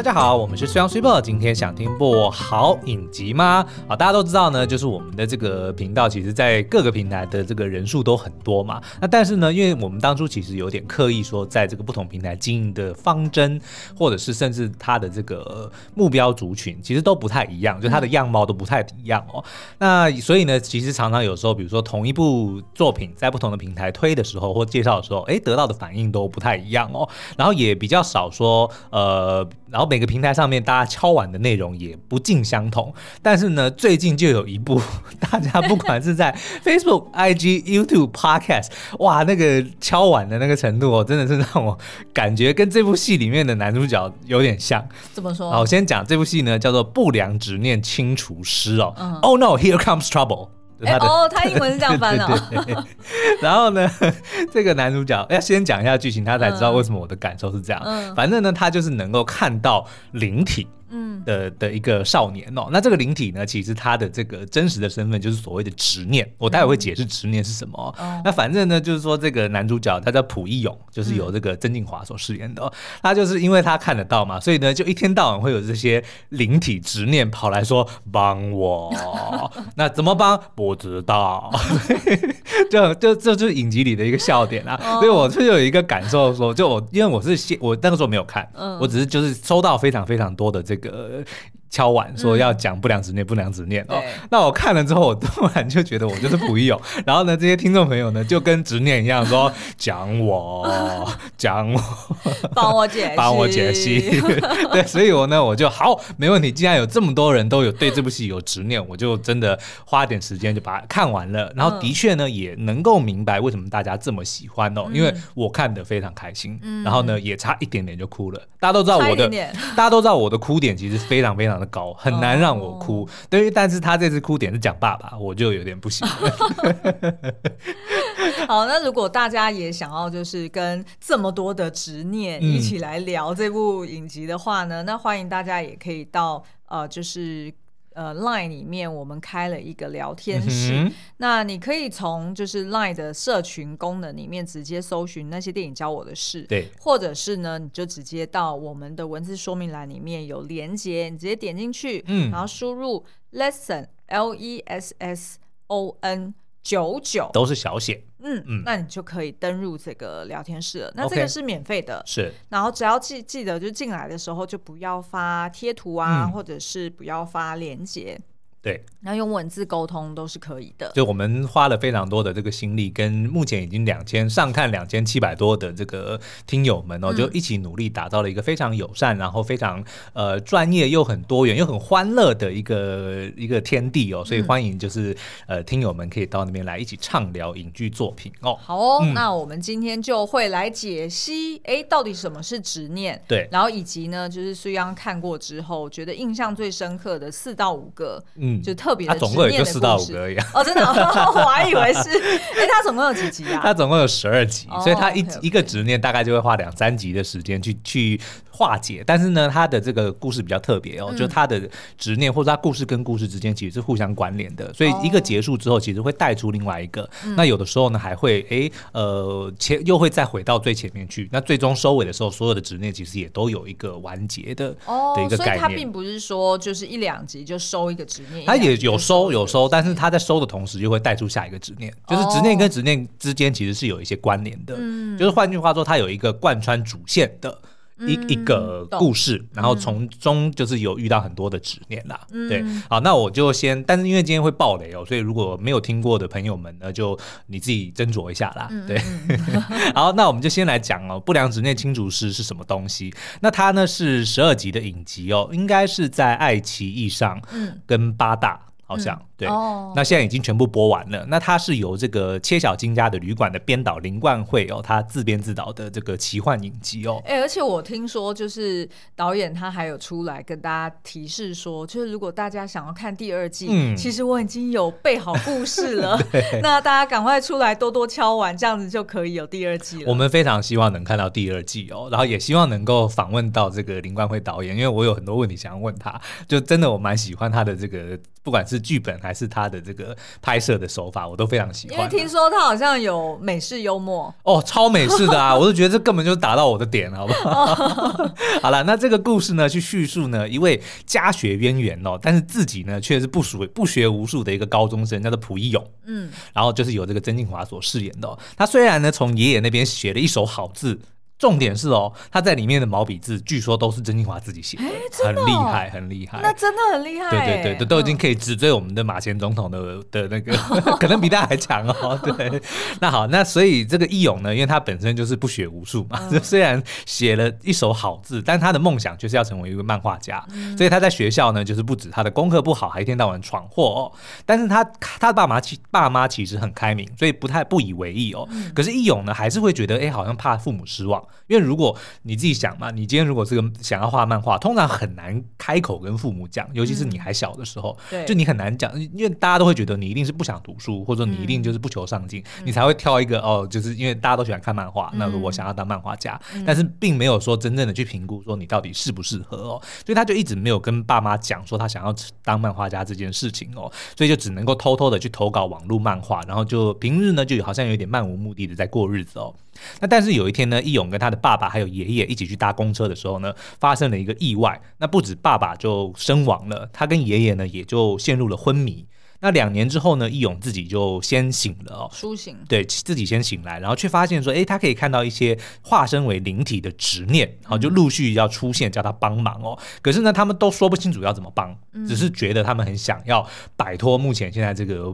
大家好，我们是虽阳虽报，今天想听部好影集吗？好，大家都知道呢，就是我们的这个频道其实在各个平台的这个人数都很多嘛。那但是呢，因为我们当初其实有点刻意说在这个不同平台经营的方针，或者是甚至它的这个目标族群其实都不太一样，就它的样貌都不太一样哦。那所以呢，其实常常有时候比如说同一部作品在不同的平台推的时候或介绍的时候，得到的反应都不太一样哦。然后也比较少说然后每个平台上面大家敲碗的内容也不尽相同，但是呢，最近就有一部大家不管是在 Facebook、IG、YouTube、Podcast， 哇，那个敲碗的那个程度哦，真的是让我感觉跟这部戏里面的男主角有点像。怎么说？好，先讲这部戏呢，叫做《不良执念清除师》哦。Oh no, here comes trouble。他英文是这样翻的、哦。对。然后呢，这个男主角要先讲一下剧情，他才知道为什么我的感受是这样。反正呢，他就是能够看到灵体。的一个少年哦，那这个灵体呢，其实他的这个真实的身份就是所谓的执念，我待会会解释执念是什么哦。那反正呢，就是说这个男主角他叫朴一勇，就是由这个曾敬华所饰演的哦。他就是因为他看得到嘛，所以呢，就一天到晚会有这些灵体执念跑来说帮我，那怎么帮不知道，这就是影集里的一个笑点啦。所以我就有一个感受说，就因为我那个时候没有看，我只是就是收到非常非常多的这个敲碗说要讲不良执念哦，那我看了之后我突然就觉得我就是不易有然后呢这些听众朋友呢就跟执念一样说讲我帮我解析对，所以我就好没问题，既然有这么多人都有对这部戏有执念，我就真的花点时间就把它看完了，然后的确呢也能够明白为什么大家这么喜欢哦，因为我看得非常开心，然后呢也差一点点就哭了。大家都知道我的哭点其实非常非常的高，很难让我哭。对于，但是他这次哭点是讲爸爸，我就有点不行了。好，那如果大家也想要就是跟这么多的执念一起来聊这部影集的话呢，那欢迎大家也可以到就是Line 里面我们开了一个聊天室，那你可以从就是 Line 的社群功能里面直接搜寻那些电影教我的事，对，或者是呢你就直接到我们的文字说明栏里面有连结，你直接点进去，然后输入 lesson LESSON 99，都是小写，那你就可以登入这个聊天室了。那这个是免费的，是。然后只要记得，就进来的时候就不要发贴图啊，或者是不要发连结。对，那用文字沟通都是可以的。就我们花了非常多的这个心力，跟目前已经上看2700多的这个听友们就一起努力打造了一个非常友善，然后非常专业又很多元又很欢乐的一个天地哦。所以欢迎就是听友们可以到那边来一起畅聊影剧作品哦。好哦，那我们今天就会来解析到底什么是执念？对，然后以及呢，就是虽然看过之后觉得印象最深刻的4到5个。就特别的执念的故事，他总共也就4到5个而已哦，真的我还以为是他总共有几集啊？他总共有12集、所以他一个执念大概就会花2-3集的时间去化解。但是呢他的这个故事比较特别哦，就他的执念或者他故事跟故事之间其实是互相关联的，所以一个结束之后其实会带出另外一个，那有的时候呢还会又会再回到最前面去，那最终收尾的时候所有的执念其实也都有一个完结的一个概念。所以他并不是说就是1-2集就收一个执念，他也有收，但是他在收的同时又会带出下一个执念，就是执念跟执念之间其实是有一些关联的，就是换句话说它有一个贯穿主线的一个故事，然后从中就是有遇到很多的执念啦，对。好，那我就先，但是因为今天会爆雷哦，所以如果没有听过的朋友们呢，就你自己斟酌一下啦，对。好，那我们就先来讲哦，不良执念清除师是什么东西？那它呢是12集的影集哦，应该是在爱奇艺上跟8大。好像对，那现在已经全部播完了。那它是由这个切小金家的旅馆的编导林冠慧哦，他自编自导的这个奇幻影集哦。而且我听说就是导演他还有出来跟大家提示说，就是如果大家想要看第2季，其实我已经有备好故事了那大家赶快出来多多敲碗，这样子就可以有第2季了。我们非常希望能看到第2季哦，然后也希望能够访问到这个林冠慧导演，因为我有很多问题想要问他，就真的我蛮喜欢他的这个不管是剧本还还是他的这个拍摄的手法，我都非常喜欢。因为听说他好像有美式幽默哦，超美式的啊！我就觉得这根本就是打到我的点，好不好？好了，那这个故事呢，去叙述呢一位家学渊源哦，但是自己呢却是不学无术的一个高中生，叫做朴一勇。嗯，然后就是由这个曾敬骅所饰演的哦。他虽然呢从爷爷那边学了一手好字。重点是哦，他在里面的毛笔字据说都是曾敬骅自己写的，真的哦，很厉害，很厉害，那真的很厉害，对对对，都已经可以直追我们的马前总统 的那个可能比他还强哦。对，那好，那所以这个义勇呢，因为他本身就是不学无术嘛，虽然写了一手好字，但他的梦想就是要成为一个漫画家，所以他在学校呢就是不止他的功课不好，还一天到晚闯祸哦。但是他的爸妈其实很开明，所以不以为意哦。可是义勇呢还是会觉得好像怕父母失望，因为如果你自己想嘛，你今天如果是想要画漫画，通常很难开口跟父母讲，尤其是你还小的时候，就你很难讲，因为大家都会觉得你一定是不想读书，或者你一定就是不求上进，你才会挑一个就是因为大家都喜欢看漫画，那我想要当漫画家，但是并没有说真正的去评估说你到底适不适合哦，所以他就一直没有跟爸妈讲说他想要当漫画家这件事情哦，所以就只能够偷偷的去投稿网络漫画，然后就平日呢就好像有点漫无目的的在过日子哦。那但是有一天呢，义勇跟他的爸爸还有爷爷一起去搭公车的时候呢，发生了一个意外。那不止爸爸就身亡了，他跟爷爷呢也就陷入了昏迷。那2年之后呢，义勇自己就先醒了哦，苏醒，对，自己先醒来，然后却发现说，他可以看到一些化身为灵体的执念，然后就陆续要出现叫他帮忙哦。可是呢，他们都说不清楚要怎么帮，只是觉得他们很想要摆脱目前现在这个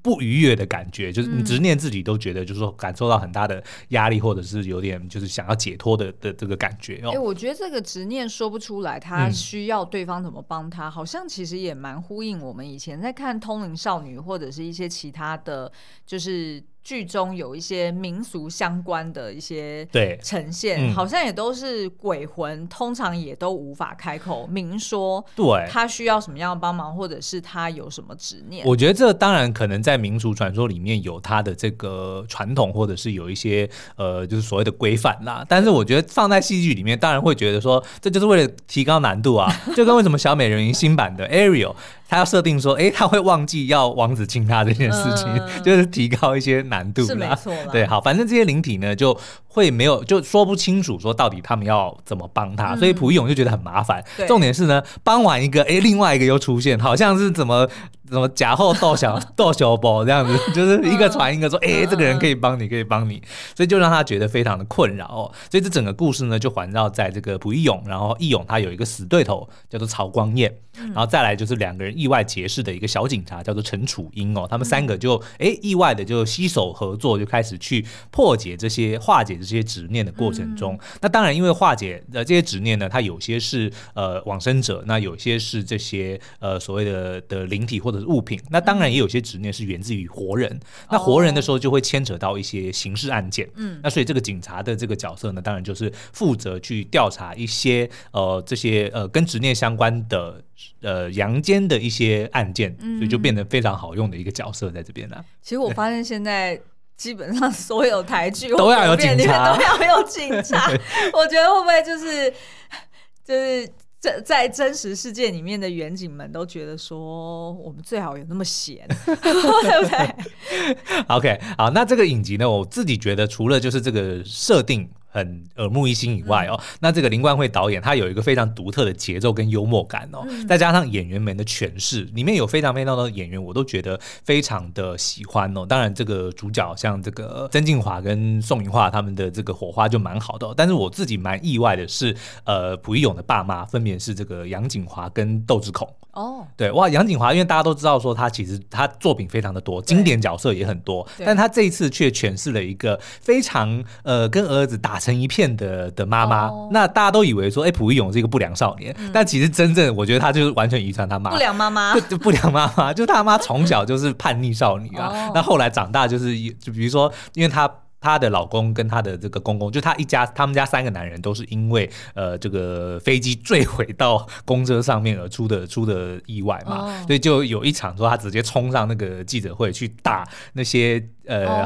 不愉悦的感觉，就是你执念自己都觉得就是说感受到很大的压力，或者是有点就是想要解脱 的这个感觉哦。我觉得这个执念说不出来，他需要对方怎么帮他，好像其实也蛮呼应我们以前在看通灵少女或者是一些其他的，就是剧中有一些民俗相关的一些呈现，好像也都是鬼魂通常也都无法开口明说他需要什么样的帮忙，或者是他有什么执念。我觉得这当然可能在民俗传说里面有他的这个传统，或者是有一些就是所谓的规范啦，但是我觉得放在戏剧里面当然会觉得说这就是为了提高难度啊，就跟为什么小美人鱼新版的 Ariel 他要设定说他会忘记要王子亲他这件事情，就是提高一些难度啦，是没错啦。对，好，反正这些灵体呢就会没有，就说不清楚说到底他们要怎么帮他，所以朴一勇就觉得很麻烦。重点是呢，帮完一个另外一个又出现，好像是怎么假后斗小包这样子，就是一个传一个说这个人可以帮你可以帮你，所以就让他觉得非常的困扰哦。所以这整个故事呢就环绕在这个朴一勇，然后一勇他有一个死对头叫做曹光彦，然后再来就是2个人意外结识的一个小警察叫做陈楚英哦，他们3个就意外的就携手合作，就开始去化解这些执念的过程中，那当然因为化解这些执念呢，它有些是往生者，那有些是这些所谓的灵体或者是物品，那当然也有些执念是源自于活人，那活人的时候就会牵扯到一些刑事案件，那所以这个警察的这个角色呢，当然就是负责去调查一些这些跟执念相关的阳间的一些案件，所以就变得非常好用的一个角色在这边啦。其实我发现现在基本上所有台剧都要有警察，我觉得会不会就是在真实世界里面的远景们都觉得说我们最好有那么闲对不对？ OK， 好，那这个影集呢，我自己觉得除了就是这个设定很耳目一新以外哦，那这个林冠慧导演他有一个非常独特的节奏跟幽默感哦，再加上演员们的诠释，里面有非常非常多的演员我都觉得非常的喜欢哦。当然这个主角像这个曾敬骅跟宋芸樺他们的这个火花就蛮好的，但是我自己蛮意外的是朴一勇的爸妈分别是这个杨景华跟窦智孔哦，对，哇，杨景华因为大家都知道说他其实他作品非常的多，经典角色也很多，但他这一次却诠释了一个非常跟儿子打成一片的妈妈，那大家都以为说朴一勇是一个不良少年，但其实真正我觉得他就是完全遗传他妈，不良妈妈就他妈从小就是叛逆少女啊，那后来长大就比如说因为她的老公跟她的这个公公，就他们家3个男人都是因为这个飞机坠毁到公车上面而出的意外嘛，所以就有一场说她直接冲上那个记者会去打那些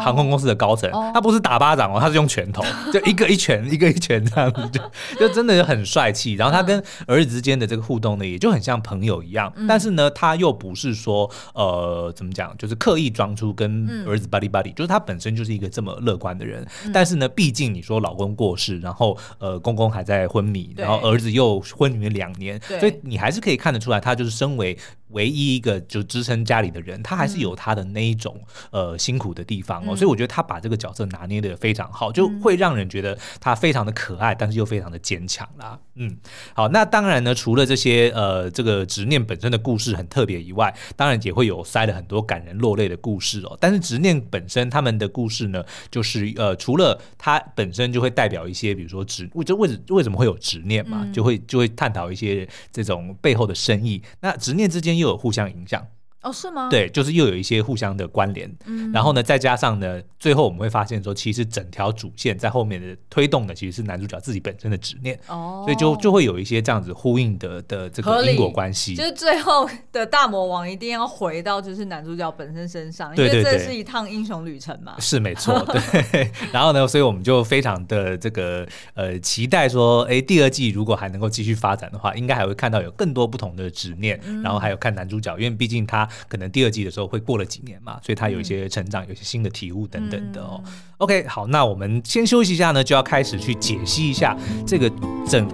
航空公司的高层，他不是打巴掌哦，他是用拳头，就一个一拳一个一拳这样子，就真的很帅气。然后他跟儿子之间的这个互动呢，也就很像朋友一样，但是呢，他又不是说怎么讲，就是刻意装出跟儿子 buddy buddy， 就是他本身就是一个这么乐观的人。但是呢，毕竟你说老公过世，然后公公还在昏迷，然后儿子又昏迷2年，所以你还是可以看得出来，他就是身为唯一一个就支撑家里的人，他还是有他的那一种辛苦的地方哦，所以我觉得他把这个角色拿捏得非常好，就会让人觉得他非常的可爱，但是又非常的坚强啦。嗯，好，那当然呢，除了这些这个执念本身的故事很特别以外，当然也会有塞了很多感人落泪的故事哦。但是执念本身他们的故事呢，就是除了他本身就会代表一些，比如说为什么会有执念嘛，就会探讨一些这种背后的深意。那执念之间又有互相影响哦，是吗？对，就是又有一些互相的关联，然后呢，再加上呢，最后我们会发现说，其实整条主线在后面的推动的其实是男主角自己本身的执念，所以就会有一些这样子呼应的这个因果关系。就是最后的大魔王一定要回到就是男主角本身身上，对对对，因为这是一趟英雄旅程嘛。是没错，对。然后呢，所以我们就非常的这个期待说，哎，第二季如果还能够继续发展的话，应该还会看到有更多不同的执念，然后还有看男主角，因为毕竟他可能第二季的时候会过了几年嘛，所以他有一些成长，有一些新的体悟等等的哦。OK， 好，那我们先休息一下呢，就要开始去解析一下这个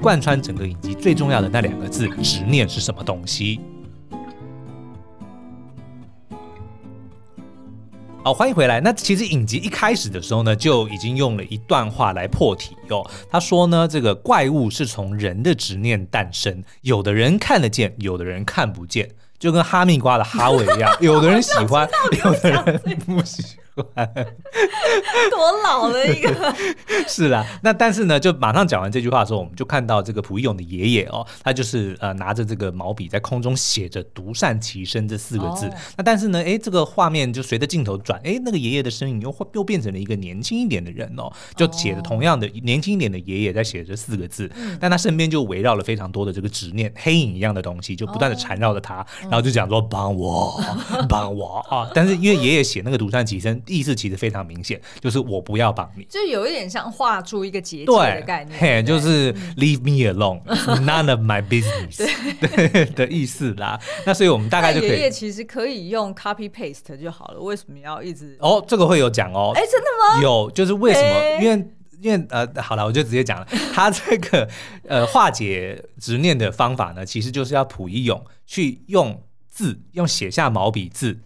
贯穿整个影集最重要的那2个字——执念是什么东西。好，欢迎回来。那其实影集一开始的时候呢，就已经用了一段话来破题哦。他说呢，这个怪物是从人的执念诞生，有的人看得见，有的人看不见。就跟哈密瓜的哈味一样，有的人喜欢，有的人不喜欢。多老的一个是啦。那但是呢，就马上讲完这句话的时候，我们就看到这个朴义勇的爷爷哦，他就是拿着这个毛笔在空中写着“独善其身”这4个字。那但是呢，哎，这个画面就随着镜头转，哎，那个爷爷的身影又变成了一个年轻一点的人哦，就写着同样的年轻一点的爷爷在写着4个字，但他身边就围绕了非常多的这个执念，黑影一样的东西就不断的缠绕着他。然后就讲说帮我帮我啊！但是因为爷爷写那个独善其身意思其实非常明显，就是我不要帮你，就有一点像画出一个结界的概念，对，就是 leave me alone none of my business 对的意思啦。那所以我们大概就可以，爷爷其实可以用 copy paste 就好了，为什么要一直哦？这个会有讲哦，哎，真的吗？有，就是为什么因为好了，我就直接讲了，他这个化解执念的方法呢，其实就是要朴义勇去用写下毛笔字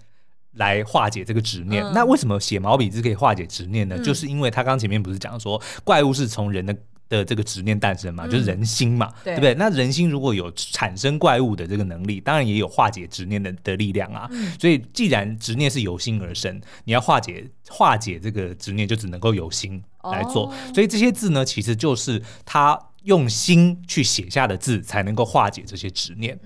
来化解这个执念。那为什么写毛笔字可以化解执念呢？就是因为他刚前面不是讲说，怪物是从人的这个执念诞生嘛，就是人心嘛，对不对？那人心如果有产生怪物的这个能力，当然也有化解执念的力量啊。所以既然执念是由心而生，你要化解这个执念，就只能够由心来做。所以这些字呢，其实就是他用心去写下的字才能够化解这些执念。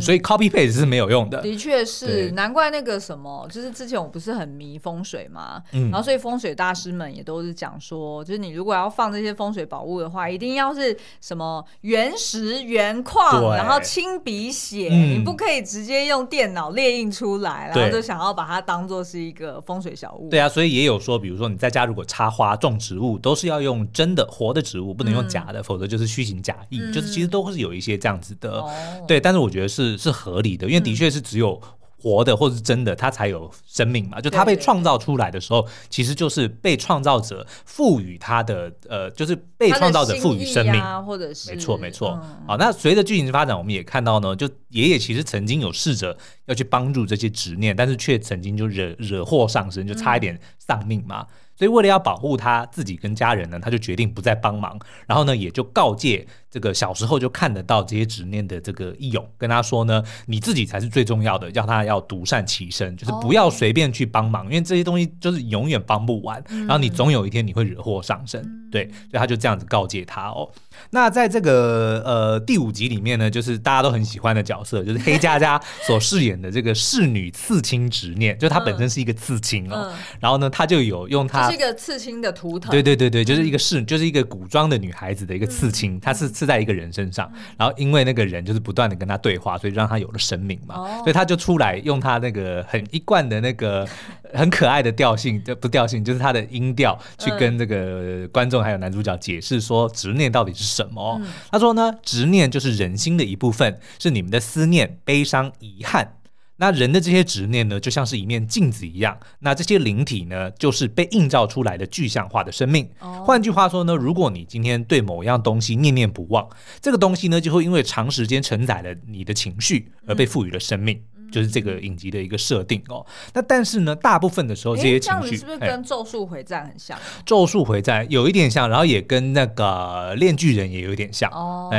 所以 copy paste 是没有用的，的确是。难怪那个什么，就是之前我不是很迷风水嘛，然后所以风水大师们也都是讲说，就是你如果要放这些风水宝物的话，一定要是什么原石原矿，然后亲笔写，你不可以直接用电脑列印出来，然后就想要把它当作是一个风水小物。对啊，所以也有说，比如说你在家如果插花种植物，都是要用真的活的植物，不能用假的，否则就是虚情假意，就是其实都是有一些这样子的，对，但是我觉得是合理的，因为的确是只有活的或是真的它才有生命嘛，就它被创造出来的时候，其实就是被创造者赋予它的就是被创造者赋予生命，或者是没错没错。好，那随着剧情发展，我们也看到呢，就爷爷其实曾经有试着要去帮助这些执念，但是却曾经就惹祸上身，就差一点丧命嘛。所以为了要保护他自己跟家人呢，他就决定不再帮忙，然后呢也就告诫这个小时候就看得到这些执念的这个义勇，跟他说呢，你自己才是最重要的，叫他要独善其身，就是不要随便去帮忙，因为这些东西就是永远帮不完，然后你总有一天你会惹祸上身，对，所以他就这样子告诫他哦。那在这个第5集里面呢，就是大家都很喜欢的角色，就是黑嘉嘉所饰演的这个侍女刺青执念，就她本身是一个刺青哦，然后呢，她就有用她是一个刺青的图腾，对对对对，就是一个古装的女孩子的一个刺青，她是刺是在一个人身上，然后因为那个人就是不断的跟他对话，所以让他有了生命嘛，所以他就出来用他那个很一贯的那个很可爱的调性，不调性就是他的音调去跟这个观众还有男主角解释说执念到底是什么。他说呢，执念就是人心的一部分，是你们的思念、悲伤、遗憾。那人的这些执念呢，就像是一面镜子一样，那这些灵体呢，就是被映照出来的具象化的生命。换句话说呢，如果你今天对某一样东西念念不忘，这个东西呢，就会因为长时间承载了你的情绪而被赋予了生命。就是这个影集的一个设定哦。那但是呢，大部分的时候这些情绪，这样子是不是跟咒术回战很像？咒术回战有一点像，然后也跟那个炼巨人也有一点像。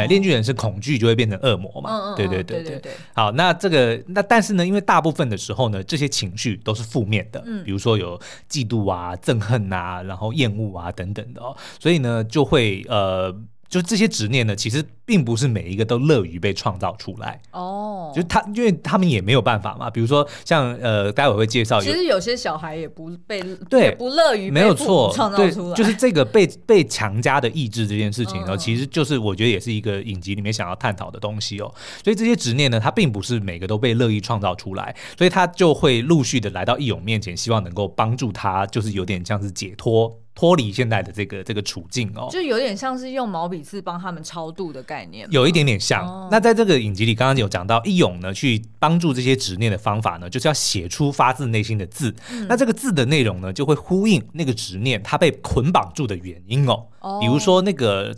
炼巨人是恐惧就会变成恶魔嘛。对。好，那这个那但是呢，因为大部分的时候呢，这些情绪都是负面的，比如说有嫉妒啊、憎恨啊、然后厌恶啊等等的哦。所以呢，就会就这些执念呢，其实并不是每一个都乐于被创造出来哦。就他，因为他们也没有办法嘛。比如说像待会会介绍，其实有些小孩也不被对不乐于被父母创造出来，就是这个被强加的意志这件事情呢，其实就是我觉得也是一个影集里面想要探讨的东西哦。所以这些执念呢，它并不是每个都被乐意创造出来，所以他就会陆续的来到义勇面前，希望能够帮助他，就是有点像是解脱。脱离现在的这个处境哦，就有点像是用毛笔字帮他们超度的概念，有一点点像。那在这个影集里，刚刚有讲到义勇呢，去帮助这些执念的方法呢，就是要写出发自内心的字。那这个字的内容呢，就会呼应那个执念它被捆绑住的原因哦。比如说那个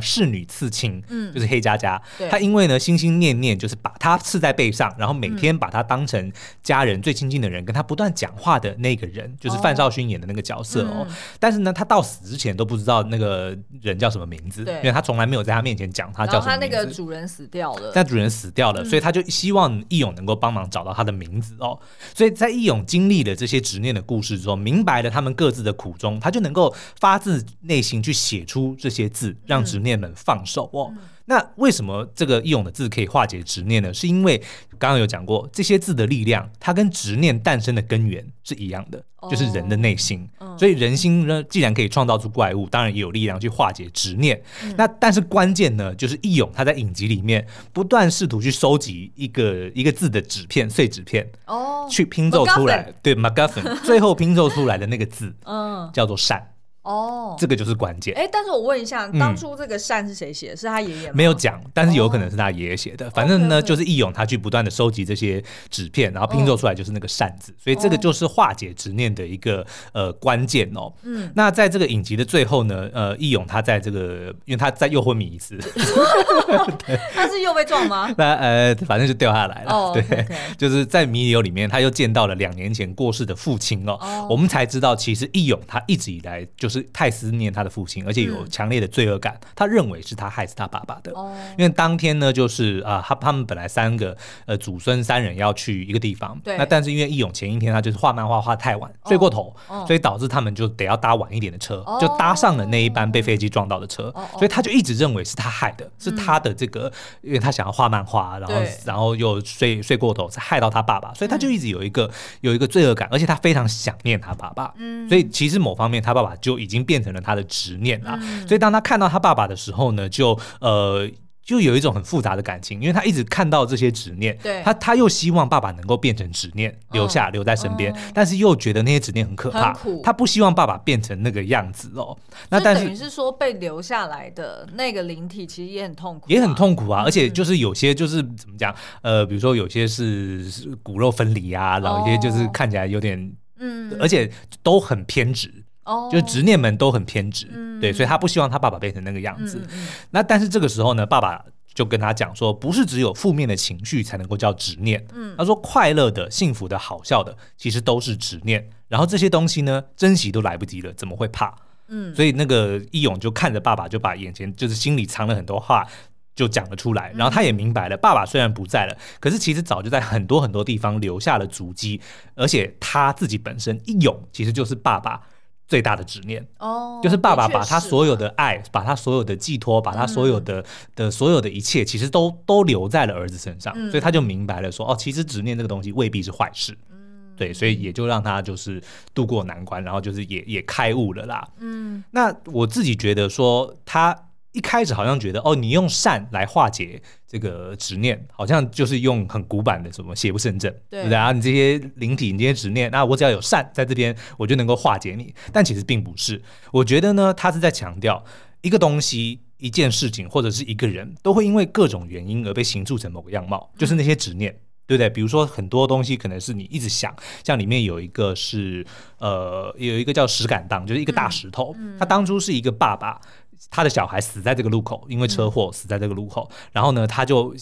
侍女刺青，就是黑嘉嘉，她因为呢心心念念就是把她刺在背上，然后每天把她当成家人最亲近的人，跟她不断讲话的那个人，就是范少勋演的那个角色哦。但是呢，他到死之前都不知道那个人叫什么名字，因为他从来没有在他面前讲他叫什么名字。然后他那个主人死掉了，所以他就希望义勇能够帮忙找到他的名字哦。所以在义勇经历了这些执念的故事之后，明白了他们各自的苦衷，他就能够发自内心去写出这些字，让执念们放手哦。那为什么这个义勇的字可以化解执念呢？是因为刚刚有讲过，这些字的力量，它跟执念诞生的根源是一样的，就是人的内心。所以人心呢，既然可以创造出怪物，当然也有力量去化解执念。那但是关键呢，就是义勇他在影集里面不断试图去收集一个字的纸片、碎纸片，去拼凑出来，对 MacGuffin 最后拼凑出来的那个字，叫做善。这个就是关键。但是我问一下，当初这个善是谁写的？是他爷爷吗？没有讲，但是有可能是他爷爷写的。反正呢，就是义勇他去不断的收集这些纸片，然后拼凑出来就是那个善字。所以这个就是化解执念的一个关键哦。那在这个影集的最后呢，义勇他在这个，因为他在又昏迷一次，他是又被撞吗？那反正就掉下来了。对， okay. 就是在弥留里面，他又见到了2年前过世的父亲哦。我们才知道，其实义勇他一直以来就是太思念他的父亲，而且有强烈的罪恶感，他认为是他害死他爸爸的。因为当天呢，就是他们本来3个祖孙3人要去一个地方，那但是因为义勇前一天他就是画漫画画太晚，睡过头，所以导致他们就得要搭晚一点的车，就搭上了那一班被飞机撞到的车，所以他就一直认为是他害的，是他的这个，因为他想要画漫画，然后又睡过头，害到他爸爸，所以他就一直有一个罪恶感，而且他非常想念他爸爸，所以其实某方面他爸爸就已经变成了他的执念啦。所以当他看到他爸爸的时候呢，就有一种很复杂的感情，因为他一直看到这些执念，他又希望爸爸能够变成执念，留在身边，但是又觉得那些执念很可怕，他不希望爸爸变成那个样子哦。那但是等于是说被留下来的那个灵体其实也很痛苦，而且就是有些就是怎么讲，比如说有些是骨肉分离啊，然后有些就是看起来有点而且都很偏执。就是执念们都很偏执，对，所以他不希望他爸爸变成那个样子。那但是这个时候呢，爸爸就跟他讲说，不是只有负面的情绪才能够叫执念。他说，快乐的、幸福的、好笑的，其实都是执念。然后这些东西呢，珍惜都来不及了，怎么会怕？所以那个义勇就看着爸爸，就把眼前就是心里藏了很多话，就讲了出来。然后他也明白了，爸爸虽然不在了，可是其实早就在很多很多地方留下了足迹，而且他自己本身义勇其实就是爸爸最大的执念，就是爸爸把他所有的爱，把他所有的寄托，把他所有 的所有的一切其实都留在了儿子身上，所以他就明白了说，其实执念这个东西未必是坏事，对，所以也就让他就是度过难关，然后就是也开悟了啦。那我自己觉得说他一开始好像觉得哦，你用善来化解这个执念，好像就是用很古板的什么邪不胜正，对不对啊？你这些灵体，你这些执念，那我只要有善在这边，我就能够化解你。但其实并不是，我觉得呢，他是在强调一个东西、一件事情或者是一个人都会因为各种原因而被形塑成某个样貌，就是那些执念。对不对？比如说很多东西可能是你一直想，像里面有一个是有一个叫石敢当，就是一个大石头，他当初是一个爸爸，他的小孩死在这个路口，因为车祸死在这个路口，然后呢他就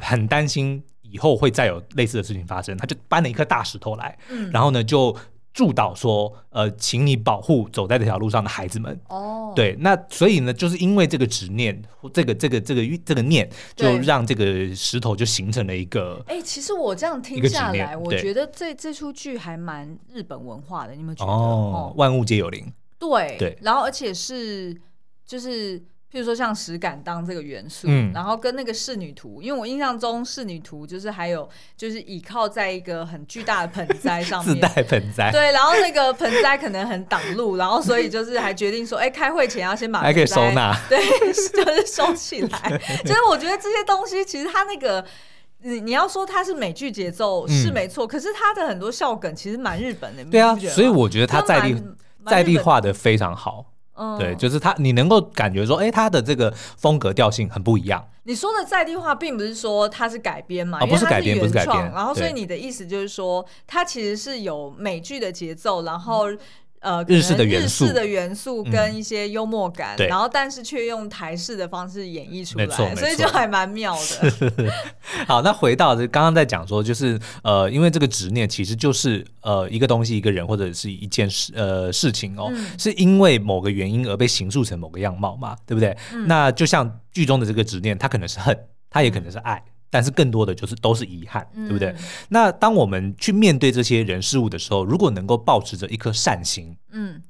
很担心以后会再有类似的事情发生，他就搬了一颗大石头来，然后呢就祝祷说请你保护走在这条路上的孩子们。哦，对，那所以呢就是因为这个执念，这个念就让这个石头就形成了一个其实我这样听下来我觉得这出剧还蛮日本文化的，你们觉得？哦，万物皆有灵。 对，然后而且是就是譬如说像石敢当这个元素，然后跟那个仕女图，因为我印象中仕女图就是还有就是倚靠在一个很巨大的盆栽上面，自带盆栽，对，然后那个盆栽可能很挡路，然后所以就是还决定说，开会前要先把盆栽还可以收纳，对，就是收起来。就是我觉得这些东西其实它那个。你要说它是美剧节奏是没错，可是它的很多笑梗其实蛮日本的。对啊，所以我觉得它在地化的非常好。对，就是他，你能够感觉说，他的这个风格调性很不一样。你说的在地化，并不是说它是改编嘛，因为它是原创，不是改编。然后，所以你的意思就是说，它其实是有美剧的节奏，然后日式的元素跟一些幽默感，然后但是却用台式的方式演绎出来，所以就还蛮妙的。好，那回到刚刚在讲说，就是因为这个执念其实就是一个东西、一个人或者是一件事情哦，是因为某个原因而被形塑成某个样貌嘛，对不对？那就像剧中的这个执念，它可能是恨，它也可能是爱。但是更多的就是都是遗憾，对不对？那当我们去面对这些人事物的时候，如果能够抱持着一颗善心，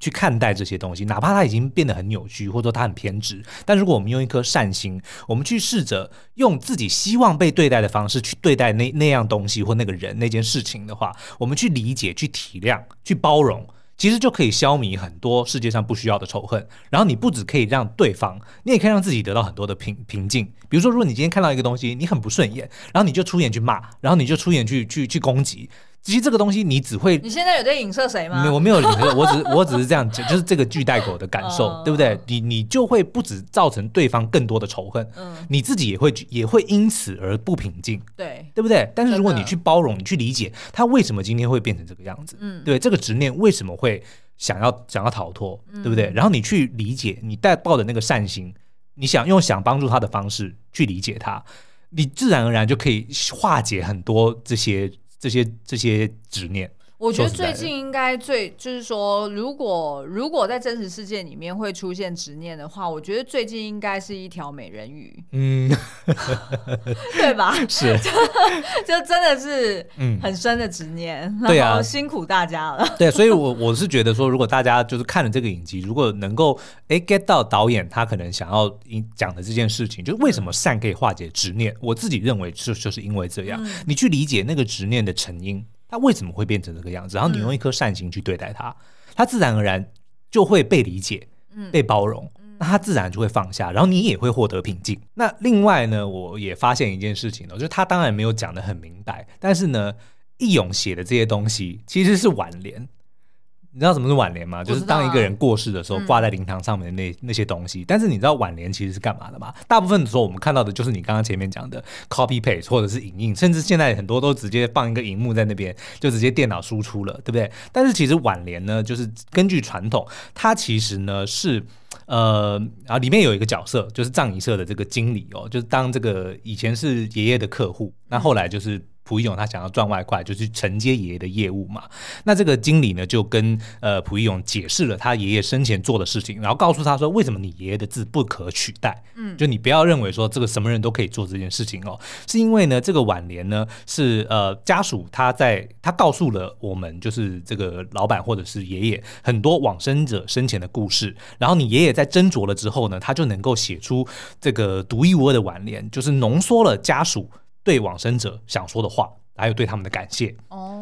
去看待这些东西，哪怕它已经变得很扭曲，或者说它很偏执，但如果我们用一颗善心，我们去试着用自己希望被对待的方式去对待那样东西或那个人那件事情的话，我们去理解、去体谅、去包容。其实就可以消弭很多世界上不需要的仇恨，然后你不只可以让对方，你也可以让自己得到很多的平静。比如说，如果你今天看到一个东西，你很不顺眼，然后你就出言去骂，然后你就出言去攻击。其实这个东西你只会，你现在有在影射谁吗？我没有影射，我只是这样讲，就是这个巨带狗的感受，对不对？你就会不止造成对方更多的仇恨，你自己也会因此而不平静，对不对？但是如果你去包容，你去理解他为什么今天会变成这个样子，对这个执念为什么会想要逃脱，对不对？然后你去理解，你带抱的那个善心，你想用想帮助他的方式去理解他，你自然而然就可以化解很多这些执念。我觉得最近应该就是说，如果在真实世界里面会出现执念的话，我觉得最近应该是一条美人鱼，对吧？是就真的是很深的执念，然后辛苦大家了。对，所以我是觉得说，如果大家就是看了这个影集，如果能够get 到导演他可能想要讲的这件事情，就是为什么善可以化解执念，我自己认为就是因为这样，你去理解那个执念的成因。他为什么会变成这个样子？然后你用一颗善心去对待他，他自然而然就会被理解、被包容，那他自然就会放下，然后你也会获得平静。那另外呢，我也发现一件事情，就是他当然没有讲得很明白，但是呢，义勇写的这些东西其实是挽联。你知道什么是挽联吗？就是当一个人过世的时候挂在灵堂上面的那些东西。但是你知道挽联其实是干嘛的吗？大部分的时候我们看到的就是你刚刚前面讲的 copy paste 或者是影印，甚至现在很多都直接放一个荧幕在那边就直接电脑输出了，对不对？但是其实挽联呢，就是根据传统，它其实呢是里面有一个角色就是葬仪社的这个经理哦，就是当这个以前是爷爷的客户，那后来就是蒲一永他想要赚外快，就去承接爷爷的业务嘛。那这个经理呢，就跟蒲一永解释了他爷爷生前做的事情，然后告诉他说，为什么你爷爷的字不可取代？就你不要认为说这个什么人都可以做这件事情哦，是因为呢，这个挽联呢是家属他告诉了我们，就是这个老板或者是爷爷很多往生者生前的故事，然后你爷爷在斟酌了之后呢，他就能够写出这个独一无二的挽联，就是浓缩了家属对往生者想说的话，还有对他们的感谢。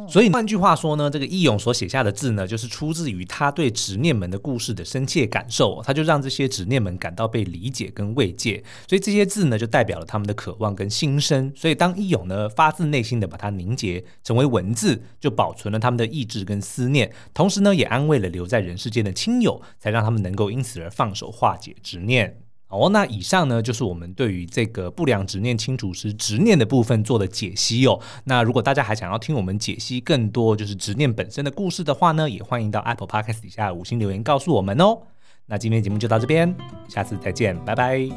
所以换句话说呢，这个义勇所写下的字呢，就是出自于他对执念们的故事的深切感受，他就让这些执念们感到被理解跟慰藉，所以这些字呢就代表了他们的渴望跟心声。所以当义勇呢发自内心的把它凝结成为文字，就保存了他们的意志跟思念，同时呢也安慰了留在人世间的亲友，才让他们能够因此而放手化解执念。那以上呢就是我们对于这个不良执念清除师执念的部分做的解析哦。那如果大家还想要听我们解析更多就是执念本身的故事的话呢，也欢迎到 Apple Podcast 底下5星留言告诉我们哦。那今天节目就到这边，下次再见，拜拜。